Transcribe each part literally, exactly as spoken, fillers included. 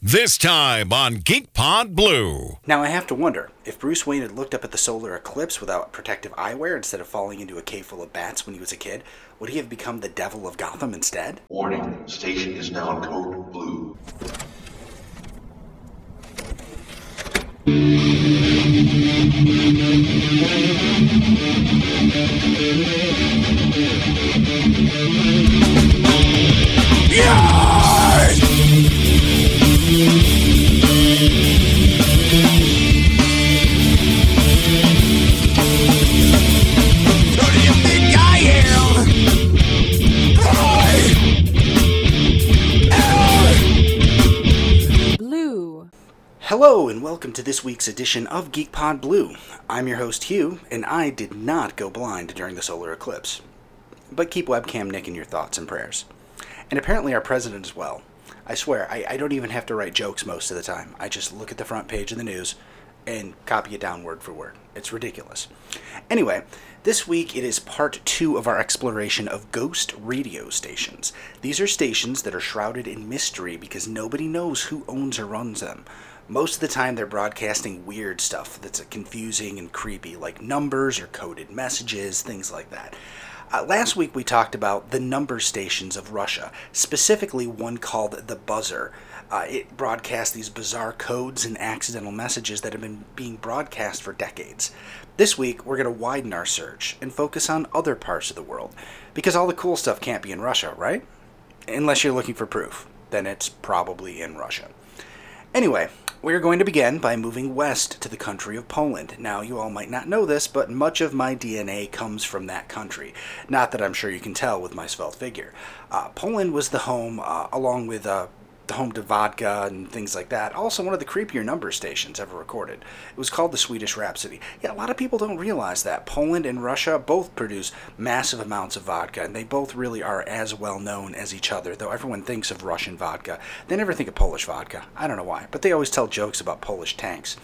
This time on Geek Pod Blue. Now I have to wonder, if Bruce Wayne had looked up at the solar eclipse without protective eyewear instead of falling into a cave full of bats when he was a kid, would he have become the devil of Gotham instead? Warning, station is now code blue. Yes! Blue. Hello and welcome to this week's edition of Geek Pod Blue. I'm your host Hugh, and I did not go blind during the solar eclipse. But keep Webcam Nick in your thoughts and prayers. And apparently our president as well. I swear, I, I don't even have to write jokes most of the time. I just look at the front page of the news and copy it down word for word. It's ridiculous. Anyway, this week it is part two of our exploration of ghost radio stations. These are stations that are shrouded in mystery because nobody knows who owns or runs them. Most of the time they're broadcasting weird stuff that's confusing and creepy, like numbers or coded messages, things like that. Uh, last week we talked about the number stations of Russia, specifically one called The Buzzer. Uh, it broadcasts these bizarre codes and accidental messages that have been being broadcast for decades. This week we're going to widen our search and focus on other parts of the world, because all the cool stuff can't be in Russia, right? Unless you're looking for proof, then it's probably in Russia. Anyway, we are going to begin by moving west to the country of Poland. Now, you all might not know this, but much of my D N A comes from that country. Not that I'm sure you can tell with my svelte figure. Uh, Poland was the home, uh, along with uh, the home to vodka and things like that, also one of the creepier number stations ever recorded. It was called the Swedish Rhapsody. Yeah, a lot of people don't realize that. Poland and Russia both produce massive amounts of vodka, and they both really are as well known as each other, though everyone thinks of Russian vodka. They never think of Polish vodka. I don't know why, but they always tell jokes about Polish tanks.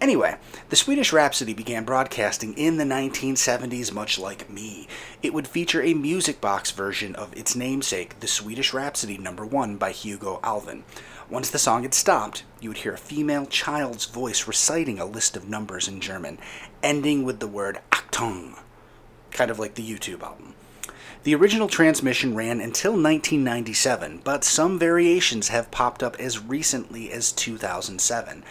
Anyway, the Swedish Rhapsody began broadcasting in the nineteen seventies, much like me. It would feature a music box version of its namesake, the Swedish Rhapsody number one by Hugo Alvarez. Once the song had stopped, you would hear a female child's voice reciting a list of numbers in German, ending with the word Achtung, kind of like the YouTube album. The original transmission ran until nineteen ninety-seven, but some variations have popped up as recently as two thousand seven.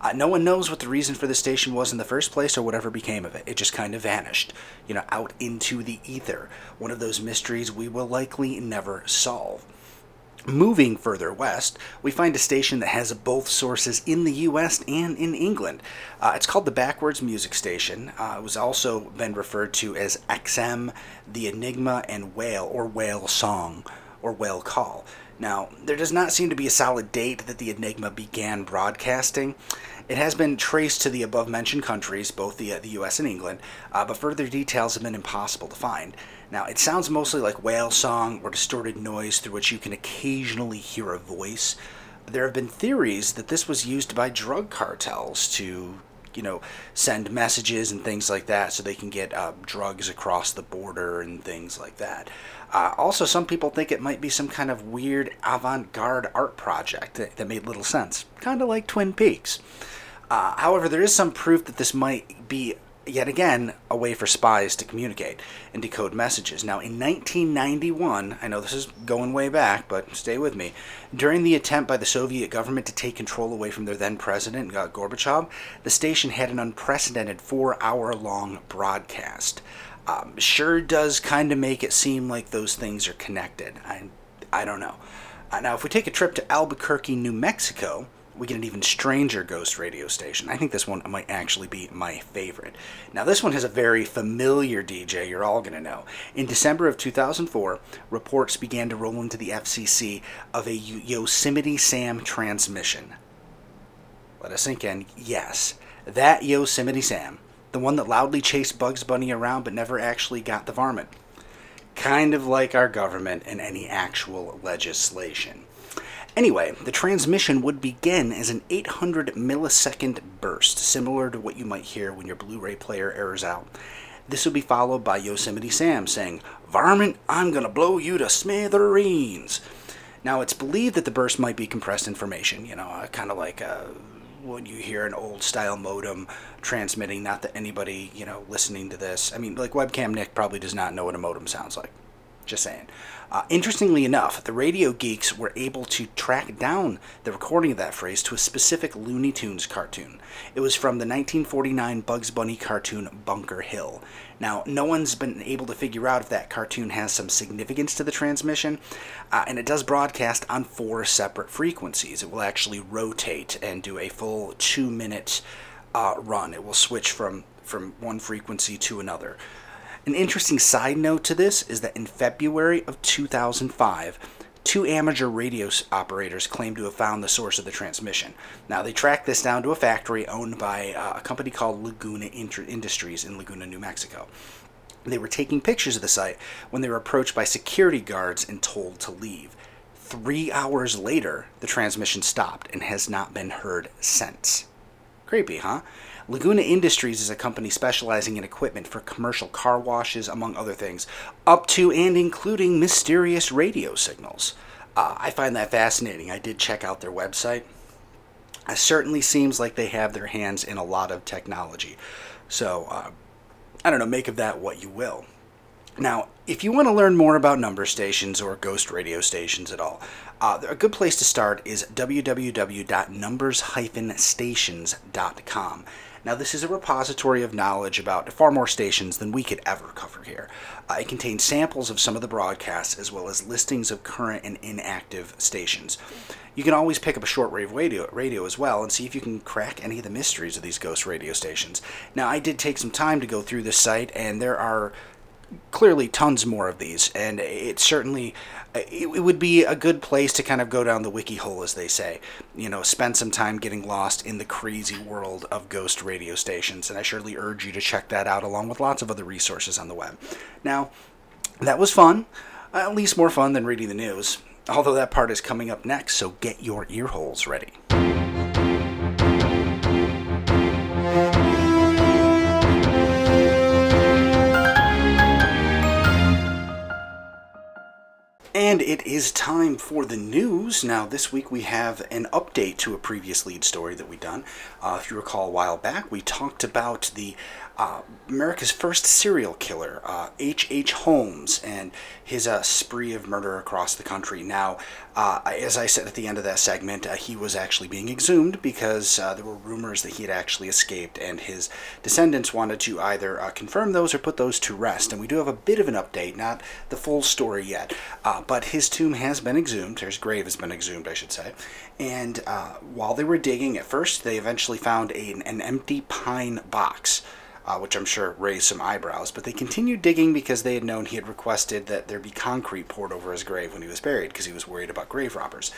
Uh, no one knows what the reason for the station was in the first place or whatever became of it. It just kind of vanished, you know, out into the ether. One of those mysteries we will likely never solve. Moving further west, we find a station that has both sources in the U S and in England. Uh, it's called the Backwards Music Station. Uh, it was also been referred to as X M, The Enigma, and Whale, or Whale Song, or Whale Call. Now, there does not seem to be a solid date that the Enigma began broadcasting. It has been traced to the above-mentioned countries, both the uh, the U S and England, uh, but further details have been impossible to find. Now, it sounds mostly like whale song or distorted noise through which you can occasionally hear a voice. There have been theories that this was used by drug cartels to, you know, send messages and things like that so they can get uh, drugs across the border and things like that. Uh, also, some people think it might be some kind of weird avant-garde art project that, that made little sense, kind of like Twin Peaks. Uh, however, there is some proof that this might be, yet again, a way for spies to communicate and decode messages. Now, in nineteen ninety-one, I know this is going way back, but stay with me, during the attempt by the Soviet government to take control away from their then-president, Gorbachev, the station had an unprecedented four-hour-long broadcast. Um, sure does kind of make it seem like those things are connected. I, I don't know. Uh, now, if we take a trip to Albuquerque, New Mexico, we get an even stranger ghost radio station. I think this one might actually be my favorite. Now, this one has a very familiar D J you're all going to know. In December of two thousand four, reports began to roll into the F C C of a Yosemite Sam transmission. Let us sink in. Yes, that Yosemite Sam, the one that loudly chased Bugs Bunny around but never actually got the varmint. Kind of like our government and any actual legislation. Anyway, the transmission would begin as an eight hundred millisecond burst, similar to what you might hear when your Blu-ray player errors out. This would be followed by Yosemite Sam saying, "Varmint, I'm gonna blow you to smithereens." Now, it's believed that the burst might be compressed information, you know, uh, kind of like uh, when you hear an old-style modem transmitting, not that anybody, you know, listening to this. I mean, like, Webcam Nick probably does not know what a modem sounds like. Just saying. Uh, interestingly enough, the radio geeks were able to track down the recording of that phrase to a specific Looney Tunes cartoon. It was from the nineteen forty-nine Bugs Bunny cartoon Bunker Hill. Now, no one's been able to figure out if that cartoon has some significance to the transmission, uh, and it does broadcast on four separate frequencies. It will actually rotate and do a full two-minute uh, run. It will switch from, from one frequency to another. An interesting side note to this is that in February of two thousand five, two amateur radio operators claimed to have found the source of the transmission. Now, they tracked this down to a factory owned by uh, a company called Laguna Industries in Laguna, New Mexico. They were taking pictures of the site when they were approached by security guards and told to leave. Three hours later, the transmission stopped and has not been heard since. Creepy, huh? Laguna Industries is a company specializing in equipment for commercial car washes, among other things, up to and including mysterious radio signals. Uh, I find that fascinating. I did check out their website. It certainly seems like they have their hands in a lot of technology. So, uh, I don't know, make of that what you will. Now, if you want to learn more about number stations or ghost radio stations at all, uh, a good place to start is w w w dot numbers dash stations dot com. Now, this is a repository of knowledge about far more stations than we could ever cover here. Uh, it contains samples of some of the broadcasts, as well as listings of current and inactive stations. You can always pick up a shortwave radio, radio as well, and see if you can crack any of the mysteries of these ghost radio stations. Now, I did take some time to go through this site, and there are clearly tons more of these, and it certainly it would be a good place to kind of go down the wiki hole, as they say, you know, spend some time getting lost in the crazy world of ghost radio stations, and I surely urge you to check that out along with lots of other resources on the web. Now, that was fun, at least more fun than reading the news, although that part is coming up next, so get your ear holes ready. And it is time for the news. Now, this week we have an update to a previous lead story that we've done. Uh, if you recall, a while back, we talked about the uh, America's first serial killer, uh, H. H. Holmes, and his uh, spree of murder across the country. Now, uh, as I said at the end of that segment, uh, he was actually being exhumed because uh, there were rumors that he had actually escaped, and his descendants wanted to either uh, confirm those or put those to rest. And we do have a bit of an update, not the full story yet. Uh, But his tomb has been exhumed, or his grave has been exhumed, I should say. And uh, while they were digging at first, they eventually found a, an empty pine box, uh, which I'm sure raised some eyebrows. But they continued digging because they had known he had requested that there be concrete poured over his grave when he was buried, because he was worried about grave robbers.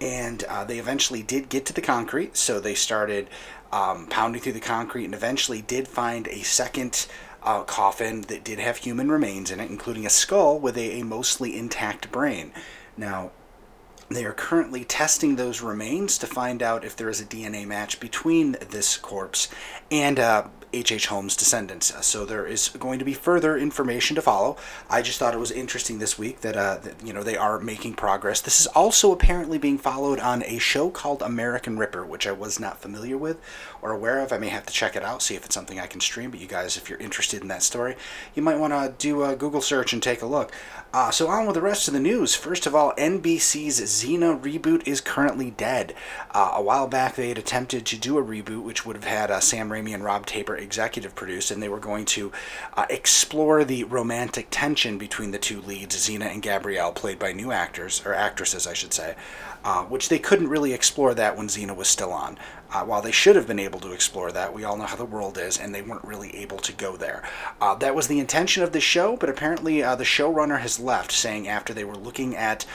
And uh, they eventually did get to the concrete, so they started um, pounding through the concrete and eventually did find a second Uh, coffin that did have human remains in it, including a skull with a, a mostly intact brain. Now, they are currently testing those remains to find out if there is a D N A match between this corpse and uh, H H. Holmes' descendants. So there is going to be further information to follow. I just thought it was interesting this week that, uh, that you know, they are making progress. This is also apparently being followed on a show called American Ripper, which I was not familiar with or aware of. I may have to check it out, see if it's something I can stream. But you guys, if you're interested in that story, you might want to do a Google search and take a look. Uh, so on with the rest of the news. First of all, N B C's Xena reboot is currently dead. Uh, a while back, they had attempted to do a reboot, which would have had uh, Sam Raimi and Rob Taper executive produced, and they were going to uh, explore the romantic tension between the two leads, Xena and Gabrielle, played by new actors, or actresses, I should say, uh, which they couldn't really explore that when Xena was still on. Uh, while they should have been able to explore that, we all know how the world is, and they weren't really able to go there. Uh, that was the intention of the show, but apparently uh, the showrunner has left, saying after they were looking at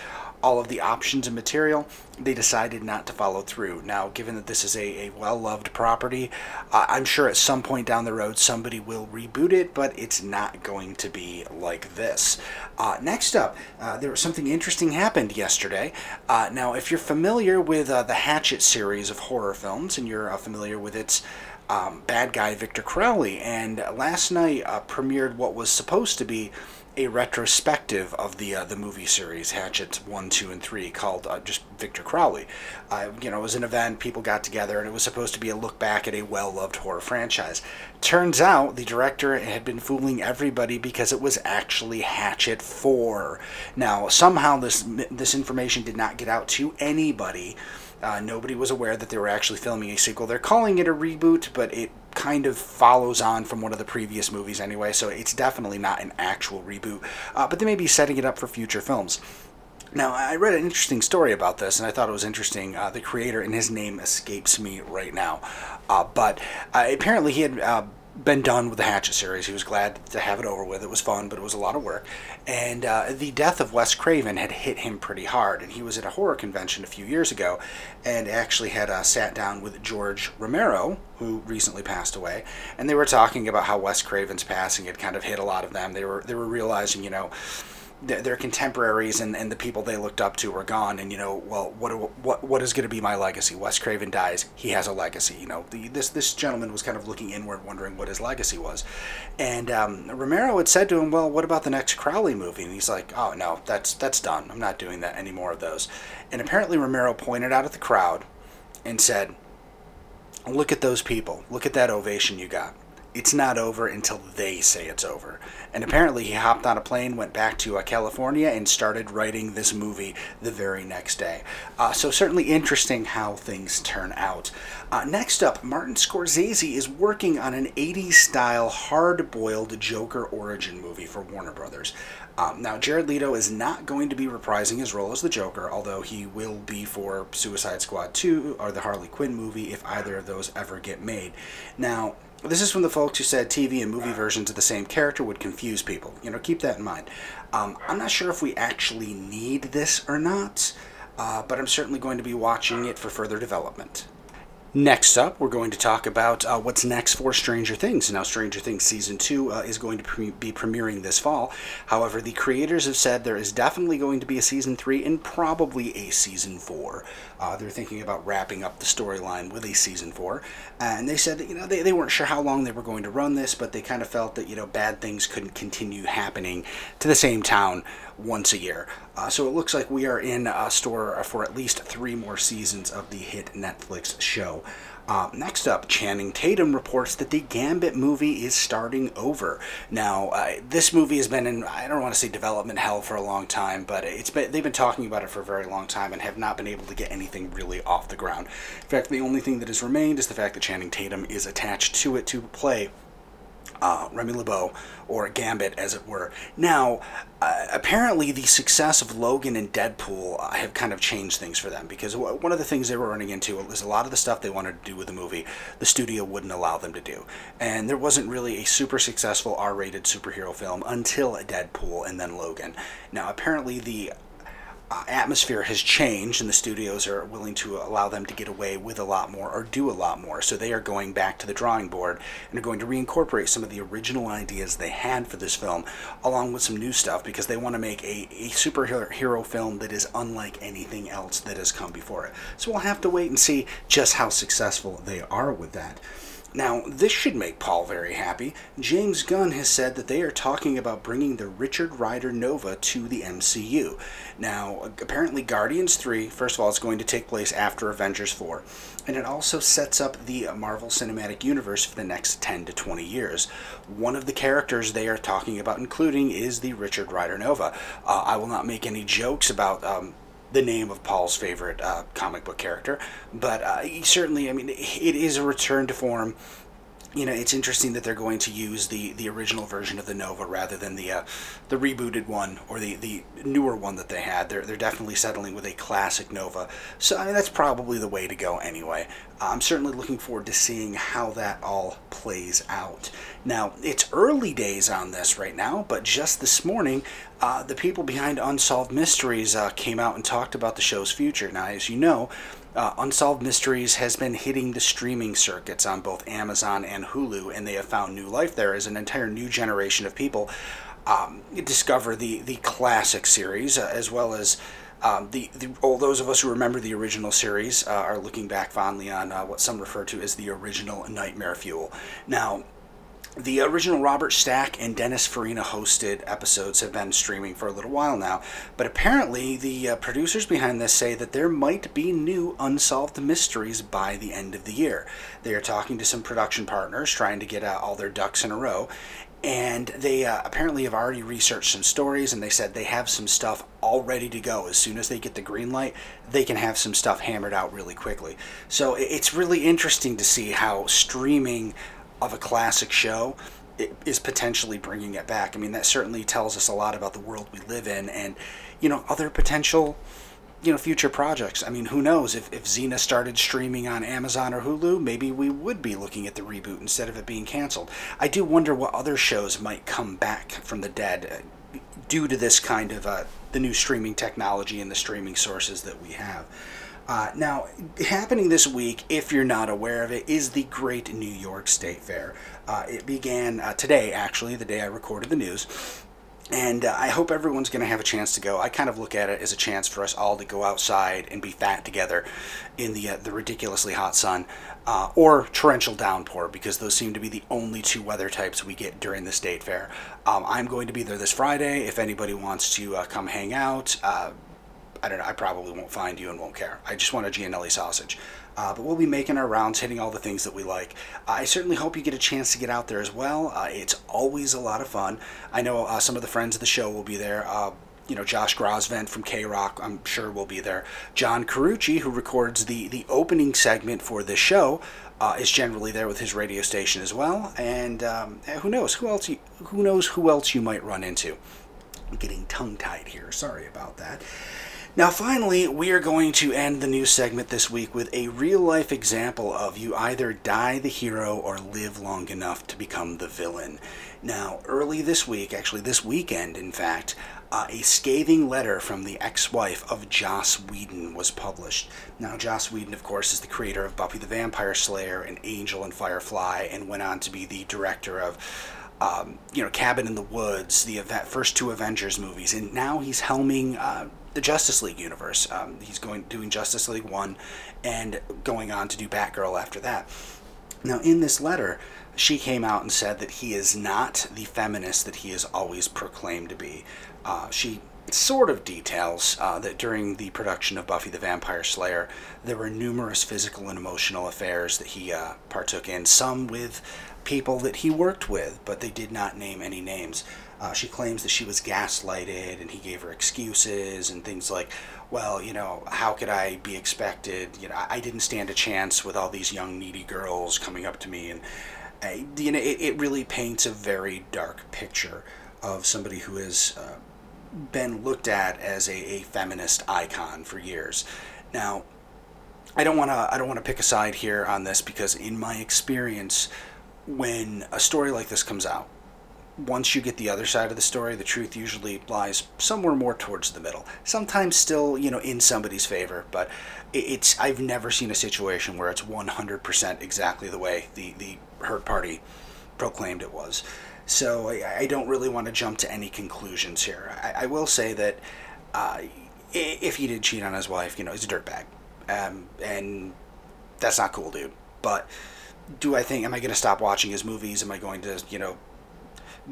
all of the options and material, they decided not to follow through. Now, given that this is a, a well-loved property, uh, I'm sure at some point down the road somebody will reboot it, but it's not going to be like this. Uh, next up, uh, there was something interesting happened yesterday. Uh, now, if you're familiar with uh, the Hatchet series of horror films, and you're uh, familiar with its um, bad guy Victor Crowley, and last night uh, premiered what was supposed to be a retrospective of the uh, the movie series Hatchet one, two, and three called uh, just Victor Crowley. Uh, you know, it was an event, people got together, and it was supposed to be a look back at a well-loved horror franchise. Turns out the director had been fooling everybody because it was actually Hatchet four. Now, somehow this this information did not get out to anybody. Uh, nobody was aware that they were actually filming a sequel. They're calling it a reboot, but it kind of follows on from one of the previous movies anyway, so it's definitely not an actual reboot. Uh, but they may be setting it up for future films. Now, I read an interesting story about this, and I thought it was interesting. Uh, the creator, and his name escapes me right now, uh, but uh, apparently he had... Uh, been done with the Hatchet series. He was glad to have it over with. It was fun, but it was a lot of work. And uh, the death of Wes Craven had hit him pretty hard, and he was at a horror convention a few years ago and actually had uh, sat down with George Romero, who recently passed away, and they were talking about how Wes Craven's passing had kind of hit a lot of them. They were, they were realizing, you know, their contemporaries and, and the people they looked up to were gone, and, you know, well, what what what is going to be my legacy? Wes Craven dies, he has a legacy. You know, the, this this gentleman was kind of looking inward, wondering what his legacy was. And um, Romero had said to him, well, what about the next Crowley movie? And he's like, oh, no, that's that's done. I'm not doing that, any more of those. And apparently Romero pointed out at the crowd and said, look at those people. Look at that ovation you got. It's not over until they say it's over. And apparently he hopped on a plane, went back to uh, California, and started writing this movie the very next day. Uh, so certainly interesting how things turn out. Uh, next up, Martin Scorsese is working on an eighties-style hard-boiled Joker origin movie for Warner Brothers. Um, now, Jared Leto is not going to be reprising his role as the Joker, although he will be for Suicide Squad two or the Harley Quinn movie, if either of those ever get made. Now, this is from the folks who said T V and movie versions of the same character would confuse people. You know, keep that in mind. Um, I'm not sure if we actually need this or not, uh, but I'm certainly going to be watching it for further development. Next up, we're going to talk about uh, what's next for Stranger Things. Now, Stranger Things Season two uh, is going to pre- be premiering this fall. However, the creators have said there is definitely going to be a Season three and probably a Season four. Uh, they're thinking about wrapping up the storyline with a Season four. And they said that, you know, they, they weren't sure how long they were going to run this, but they kind of felt that, you know, bad things couldn't continue happening to the same town once a year. Uh, so it looks like we are in a store for at least three more seasons of the hit Netflix show. Uh, next up, Channing Tatum reports that the Gambit movie is starting over. Now, uh, this movie has been in, I don't want to say development hell for a long time, but it's been, they've been talking about it for a very long time and have not been able to get anything really off the ground. In fact, the only thing that has remained is the fact that Channing Tatum is attached to it to play Uh, Remy LeBeau, or Gambit, as it were. Now, uh, apparently the success of Logan and Deadpool uh, have kind of changed things for them, because w- one of the things they were running into was a lot of the stuff they wanted to do with the movie, the studio wouldn't allow them to do. And there wasn't really a super successful R-rated superhero film until Deadpool and then Logan. Now, apparently the Uh, atmosphere has changed, and the studios are willing to allow them to get away with a lot more or do a lot more, so they are going back to the drawing board and are going to reincorporate some of the original ideas they had for this film along with some new stuff, because they want to make a, a superhero film that is unlike anything else that has come before it. So we'll have to wait and see just how successful they are with that. Now, this should make Paul very happy. James Gunn has said that they are talking about bringing the Richard Rider Nova to the M C U. Now, apparently Guardians three, first of all, is going to take place after Avengers four, and it also sets up the Marvel Cinematic Universe for the next ten to twenty years. One of the characters they are talking about including is the Richard Rider Nova. Uh, I will not make any jokes about... Um, the name of Paul's favorite uh, comic book character, but uh, he certainly, I mean, it is a return to form. You know, it's interesting that they're going to use the, the original version of the Nova rather than the uh, the rebooted one or the, the newer one that they had. They're they're definitely settling with a classic Nova, so I mean, that's probably the way to go anyway. I'm certainly looking forward to seeing how that all plays out. Now, it's early days on this right now, but just this morning, uh, the people behind Unsolved Mysteries uh, came out and talked about the show's future. Now, as you know, uh, Unsolved Mysteries has been hitting the streaming circuits on both Amazon and Hulu, and they have found new life there as an entire new generation of people um, discover the, the classic series, uh, as well as Um, the, the, all those of us who remember the original series uh, are looking back fondly on uh, what some refer to as the original Nightmare Fuel. Now, The original Robert Stack and Dennis Farina hosted episodes have been streaming for a little while now, but apparently the uh, producers behind this say that there might be new Unsolved Mysteries by the end of the year. They are talking to some production partners, trying to get uh, all their ducks in a row, and they uh, apparently have already researched some stories, and they said they have some stuff all ready to go. As soon as they get the green light, they can have some stuff hammered out really quickly. So it's really interesting to see how streaming of a classic show is potentially bringing it back. I mean, that certainly tells us a lot about the world we live in, and, you know, other potential, you know, future projects. I mean, who knows? If, if Xena started streaming on Amazon or Hulu, maybe we would be looking at the reboot instead of it being canceled. I do wonder what other shows might come back from the dead due to this kind of uh, the new streaming technology and the streaming sources that we have. Uh, now, happening this week, if you're not aware of it, is the Great New York State Fair. Uh, it began uh, today, actually, the day I recorded the news. And uh, I hope everyone's going to have a chance to go. I kind of look at it as a chance for us all to go outside and be fat together in the uh, the ridiculously hot sun uh, or torrential downpour, because those seem to be the only two weather types we get during the state fair. Um, I'm going to be there this Friday if anybody wants to uh, come hang out. Uh, I don't know, I probably won't find you and won't care. I just want a Gianelli sausage. Uh, but we'll be making our rounds, hitting all the things that we like. Uh, I certainly hope you get a chance to get out there as well. Uh, it's always a lot of fun. I know uh, some of the friends of the show will be there. Uh, you know, Josh Grosvent from K-Rock, I'm sure, will be there. John Carucci, who records the, the opening segment for this show, uh, is generally there with his radio station as well. And um, who knows? Who else? You, who knows who else you might run into? I'm getting tongue-tied here. Sorry about that. Now, finally, we are going to end the news segment this week with a real-life example of you either die the hero or live long enough to become the villain. Now, early this week, actually this weekend, in fact, uh, a scathing letter from the ex-wife of Joss Whedon was published. Now, Joss Whedon, of course, is the creator of Buffy the Vampire Slayer and Angel and Firefly, and went on to be the director of um, you know, Cabin in the Woods, the event, first two Avengers movies, and now he's helming... Uh, the Justice League universe. Um, he's going doing Justice League one and going on to do Batgirl after that. Now, in this letter, she came out and said that he is not the feminist that he has always proclaimed to be. Uh, she sort of details uh, that during the production of Buffy the Vampire Slayer, there were numerous physical and emotional affairs that he uh, partook in, some with people that he worked with, but they did not name any names. Uh, she claims that she was gaslighted, and he gave her excuses and things like, well, you know, how could I be expected? You know, I didn't stand a chance with all these young, needy girls coming up to me. And, I, you know, it, it really paints a very dark picture of somebody who has uh, been looked at as a, a feminist icon for years. Now, I don't want to I don't want to pick a side here on this, because in my experience, when a story like this comes out, once you get the other side of the story, the truth usually lies somewhere more towards the middle. Sometimes still, you know, in somebody's favor, but it's I've never seen a situation where it's one hundred percent exactly the way the, the her party proclaimed it was. So I, I don't really want to jump to any conclusions here. I, I will say that uh, if he did cheat on his wife, you know, he's a dirtbag. Um, and that's not cool, dude. But do I think, am I going to stop watching his movies? Am I going to, you know,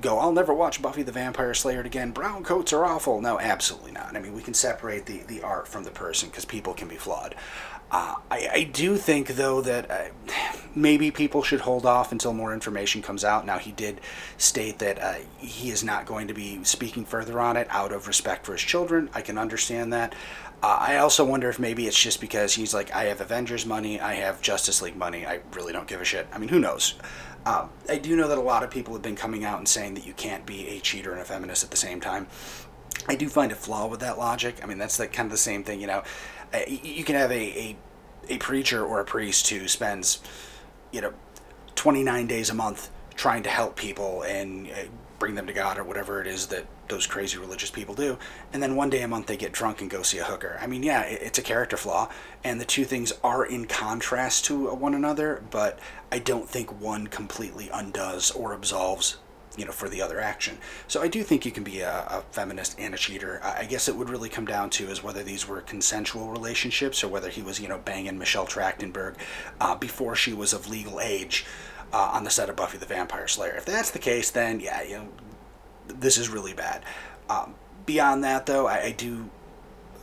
go, I'll never watch Buffy the Vampire Slayer again, brown coats are awful? No, absolutely not. I mean, we can separate the, the art from the person, because people can be flawed. Uh, I, I do think, though, that uh, maybe people should hold off until more information comes out. Now, he did state that uh, he is not going to be speaking further on it out of respect for his children. I can understand that. Uh, I also wonder if maybe it's just because he's like, I have Avengers money, I have Justice League money, I really don't give a shit. I mean, who knows? Uh, I do know that a lot of people have been coming out and saying that you can't be a cheater and a feminist at the same time. I do find a flaw with that logic. I mean, that's the, kind of the same thing, you know. Uh, you can have a, a, a preacher or a priest who spends, you know, twenty-nine days a month trying to help people and uh, bring them to God or whatever it is that those crazy religious people do, and then one day a month they get drunk and go see a hooker. I mean, yeah, it's a character flaw, and the two things are in contrast to one another, but I don't think one completely undoes or absolves, you know, for the other action. So I do think you can be a, a feminist and a cheater. I guess it would really come down to is whether these were consensual relationships or whether he was, you know, banging Michelle Trachtenberg uh, before she was of legal age. uh, on the set of Buffy the Vampire Slayer. If that's the case, then yeah, you know, this is really bad. Um, beyond that, though, I, I do,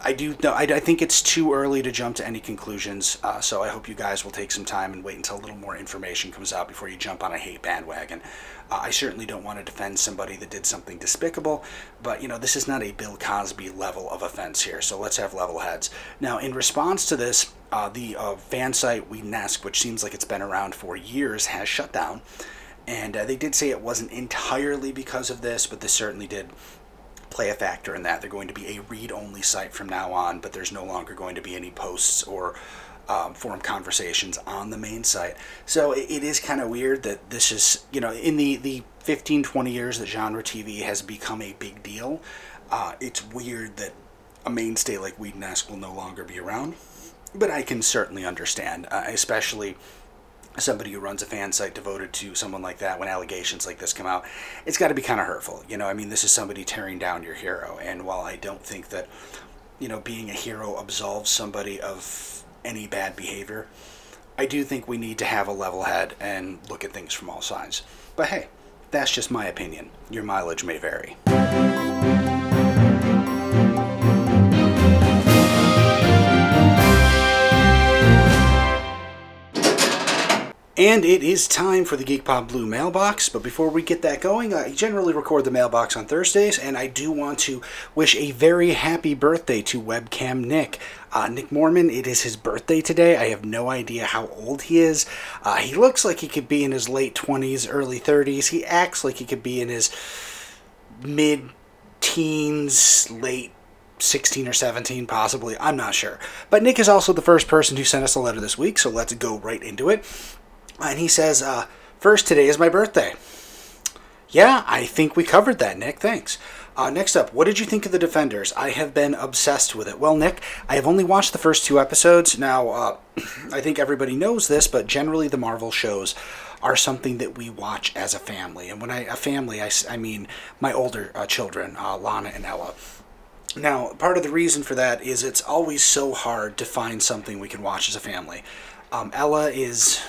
I do know. I, I think it's too early to jump to any conclusions. Uh, so I hope you guys will take some time and wait until a little more information comes out before you jump on a hate bandwagon. Uh, I certainly don't want to defend somebody that did something despicable, but you know, this is not a Bill Cosby level of offense here. So let's have level heads. Now, in response to this, uh, the uh, fan site Whedonesque, which seems like it's been around for years, has shut down. And uh, they did say it wasn't entirely because of this, but this certainly did play a factor in that. They're going to be a read-only site from now on, but there's no longer going to be any posts or um, forum conversations on the main site. So it, it is kind of weird that this is, you know, in the, the fifteen, twenty years that genre T V has become a big deal, uh, it's weird that a mainstay like Whedonesque will no longer be around. But I can certainly understand, uh, especially somebody who runs a fan site devoted to someone like that. When allegations like this come out, it's got to be kind of hurtful. You know, I mean, this is somebody tearing down your hero. And while I don't think that, you know, being a hero absolves somebody of any bad behavior, I do think we need to have a level head and look at things from all sides. But hey, that's just my opinion. Your mileage may vary. And it is time for the Geek Pod Blue mailbox, but before we get that going, I generally record the mailbox on Thursdays, and I do want to wish a very happy birthday to Webcam Nick. Uh, Nick Mormon, it is his birthday today. I have no idea how old he is. Uh, he looks like he could be in his late twenties, early thirties. He acts like he could be in his mid-teens, late sixteen or seventeen possibly. I'm not sure. But Nick is also the first person who sent us a letter this week, so let's go right into it. And he says, uh, first, today is my birthday. Yeah, I think we covered that, Nick. Thanks. Uh, next up, what did you think of The Defenders? I have been obsessed with it. Well, Nick, I have only watched the first two episodes. Now, uh, I think everybody knows this, but generally the Marvel shows are something that we watch as a family. And when I, a family, I, I mean my older uh, children, uh, Lana and Ella. Now, part of the reason for that is it's always so hard to find something we can watch as a family. Um, Ella is...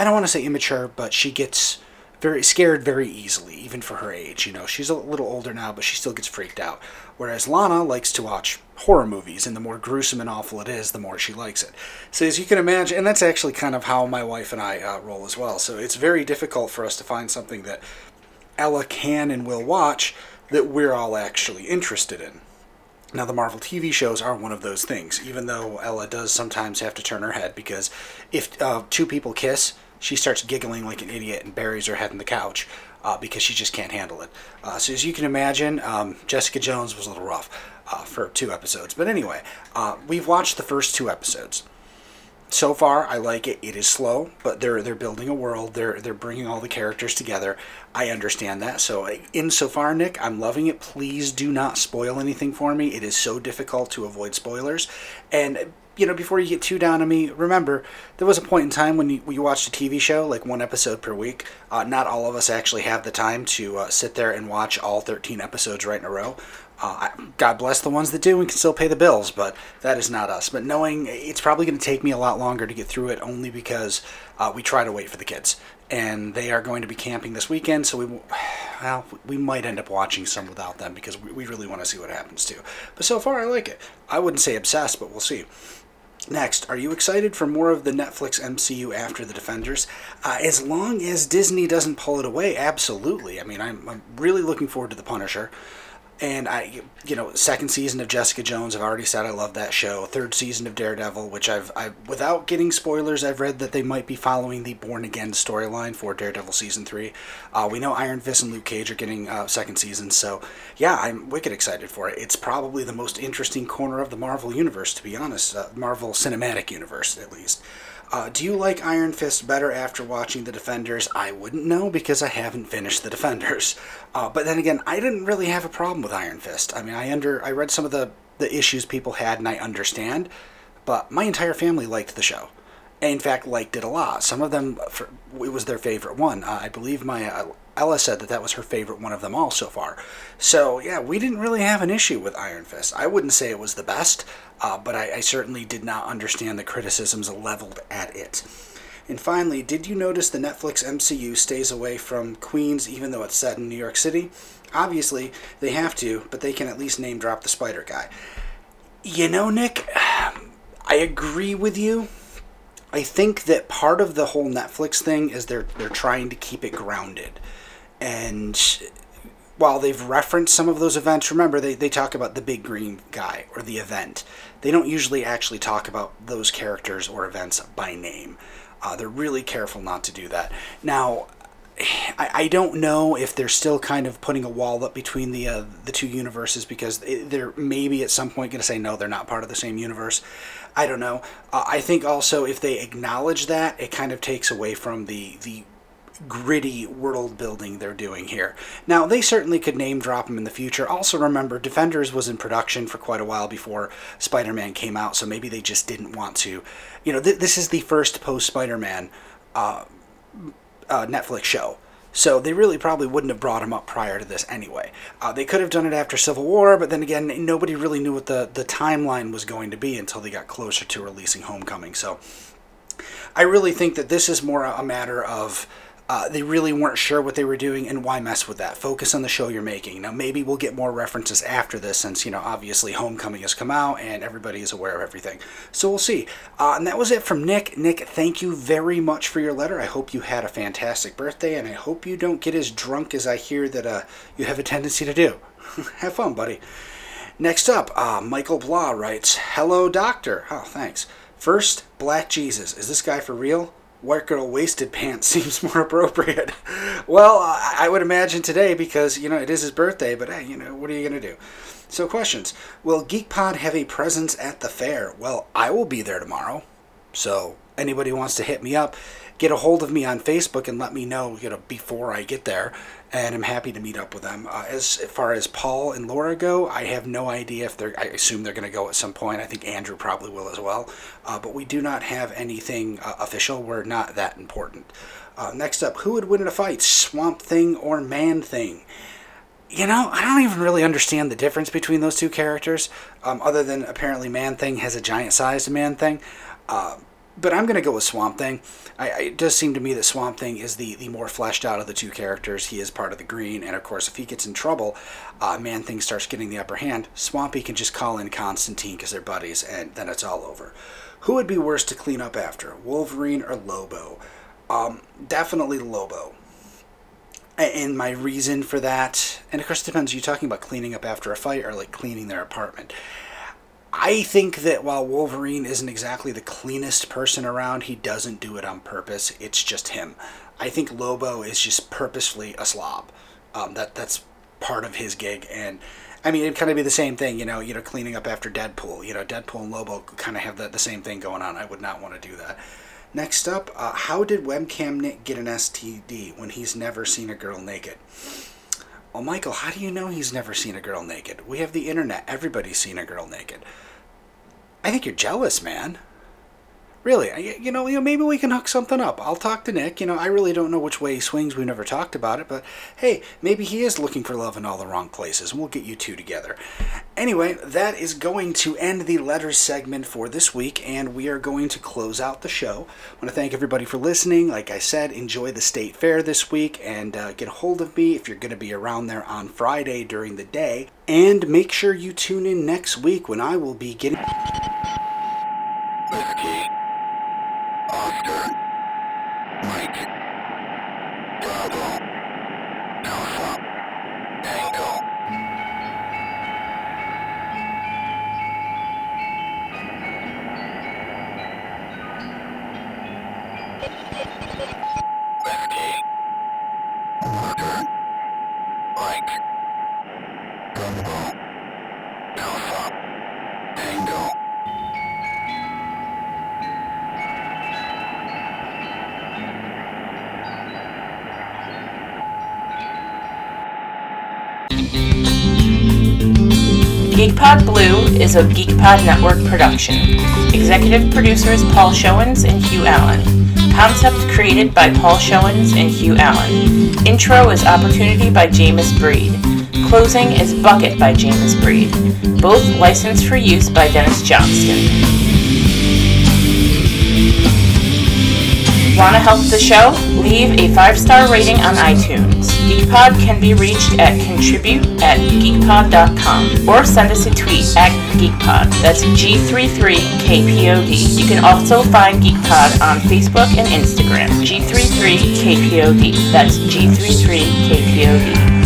I don't want to say immature, but she gets very scared very easily, even for her age. You know, she's a little older now, but she still gets freaked out. Whereas Lana likes to watch horror movies, and the more gruesome and awful it is, the more she likes it. So as you can imagine, and that's actually kind of how my wife and I uh, roll as well. So it's very difficult for us to find something that Ella can and will watch that we're all actually interested in. Now, the Marvel T V shows are one of those things, even though Ella does sometimes have to turn her head, because if uh, two people kiss, she starts giggling like an idiot and buries her head in the couch uh, because she just can't handle it. Uh, so as you can imagine, um, Jessica Jones was a little rough uh, for two episodes. But anyway, uh, we've watched the first two episodes. So far, I like it. It is slow, but they're they're building a world. They're they're bringing all the characters together. I understand that. So insofar, Nick, I'm loving it. Please do not spoil anything for me. It is so difficult to avoid spoilers. And you know, before you get too down on me, remember, there was a point in time when you, when you watched a T V show, like one episode per week. Uh, not all of us actually have the time to uh, sit there and watch all thirteen episodes right in a row. Uh, God bless the ones that do and can still pay the bills, but that is not us. But knowing it's probably going to take me a lot longer to get through it, only because uh, we try to wait for the kids. And they are going to be camping this weekend, so we well, we might end up watching some without them, because we, we really want to see what happens too. But so far, I like it. I wouldn't say obsessed, but we'll see. Next, are you excited for more of the Netflix M C U after The Defenders? Uh, as long as Disney doesn't pull it away, absolutely. I mean, I'm, I'm really looking forward to The Punisher. And, I, you know, second season of Jessica Jones, I've already said I love that show. Third season of Daredevil, which I've, I, without getting spoilers, I've read that they might be following the Born Again storyline for Daredevil Season three. Uh, we know Iron Fist and Luke Cage are getting uh, second season, so, yeah, I'm wicked excited for it. It's probably the most interesting corner of the Marvel Universe, to be honest. Uh, Marvel Cinematic Universe, at least. Uh, do you like Iron Fist better after watching The Defenders? I wouldn't know, because I haven't finished The Defenders. Uh, but then again, I didn't really have a problem with Iron Fist. I mean, I under I read some of the, the issues people had, and I understand. But my entire family liked the show. And in fact, liked it a lot. Some of them, for, it was their favorite one. Uh, I believe my uh, Ella said that that was her favorite one of them all so far. So, yeah, we didn't really have an issue with Iron Fist. I wouldn't say it was the best, uh, but I, I certainly did not understand the criticisms leveled at it. And finally, did you notice the Netflix M C U stays away from Queens even though it's set in New York City? Obviously, they have to, but they can at least name drop the Spider Guy. You know, Nick, I agree with you. I think that part of the whole Netflix thing is they're they're trying to keep it grounded. And while they've referenced some of those events, remember, they, they talk about the big green guy or the event. They don't usually actually talk about those characters or events by name. Uh, they're really careful not to do that. Now, I, I don't know if they're still kind of putting a wall up between the uh, the two universes, because they're maybe at some point going to say, no, they're not part of the same universe. I don't know. Uh, I think also if they acknowledge that, it kind of takes away from the the... gritty world building they're doing here. Now, they certainly could name drop him in the future. Also, remember, Defenders was in production for quite a while before Spider-Man came out, so maybe they just didn't want to. You know, th- this is the first post-Spider-Man uh, uh, Netflix show, so they really probably wouldn't have brought him up prior to this anyway. Uh, they could have done it after Civil War, but then again, nobody really knew what the, the timeline was going to be until they got closer to releasing Homecoming. So I really think that this is more a matter of Uh, they really weren't sure what they were doing, and why mess with that? Focus on the show you're making. Now, maybe we'll get more references after this, since, you know, obviously Homecoming has come out and everybody is aware of everything. So we'll see. Uh, and that was it from Nick. Nick, thank you very much for your letter. I hope you had a fantastic birthday, and I hope you don't get as drunk as I hear that uh, you have a tendency to do. Have fun, buddy. Next up, uh, Michael Blah writes, "Hello, Doctor." Oh, thanks. "First, Black Jesus. Is this guy for real? White girl wasted pants seems more appropriate." Well, I would imagine today, because, you know, it is his birthday, but hey, you know, what are you going to do? So, questions. Will GeekPod have a presence at the fair? Well, I will be there tomorrow. So, anybody who wants to hit me up, get a hold of me on Facebook and let me know, you know, before I get there. And I'm happy to meet up with them. Uh, as far as Paul and Laura go, I have no idea if they're... I assume they're going to go at some point. I think Andrew probably will as well. Uh, but we do not have anything uh, official. We're not that important. Uh, next up, who would win in a fight? Swamp Thing or Man Thing? You know, I don't even really understand the difference between those two characters. Um, other than apparently Man Thing has a giant-sized Man Thing. Uh, But I'm going to go with Swamp Thing. I, it does seem to me that Swamp Thing is the, the more fleshed out of the two characters. He is part of the green, and of course, if he gets in trouble, uh, Man-Thing starts getting the upper hand. Swampy can just call in Constantine because they're buddies, and then it's all over. Who would be worse to clean up after, Wolverine or Lobo? Um, definitely Lobo. And my reason for that, and of course, it depends, are you talking about cleaning up after a fight or like cleaning their apartment? I think that while Wolverine isn't exactly the cleanest person around, he doesn't do it on purpose. It's just him. I think Lobo is just purposefully a slob. Um, that that's part of his gig. And, I mean, it'd kind of be the same thing, you know, you know, cleaning up after Deadpool. You know, Deadpool and Lobo kind of have the, the same thing going on. I would not want to do that. Next up, uh, how did Webcam Nick get an S T D when he's never seen a girl naked? Well, Michael, how do you know he's never seen a girl naked? We have the internet. Everybody's seen a girl naked. I think you're jealous, man. Really, you know, you know, maybe we can hook something up. I'll talk to Nick. You know, I really don't know which way he swings. We've never talked about it, but hey, maybe he is looking for love in all the wrong places, and we'll get you two together. Anyway, that is going to end the letters segment for this week, and we are going to close out the show. I want to thank everybody for listening. Like I said, enjoy the state fair this week, and uh, get a hold of me if you're going to be around there on Friday during the day. And make sure you tune in next week when I will be getting... Geek Pod Blue is a GeekPod Network production. Executive producers Paul Showens and Hugh Allen. Concept created by Paul Showens and Hugh Allen. Intro is Opportunity by Jameis Breed. Closing is Bucket by Jameis Breed. Both licensed for use by Dennis Johnston. Want to help the show? Leave a five-star rating on iTunes. GeekPod can be reached at contribute at geekpod dot com or send us a tweet at GeekPod. That's G three three K P O D. You can also find GeekPod on Facebook and Instagram. G three three K P O D. That's G three three K P O D.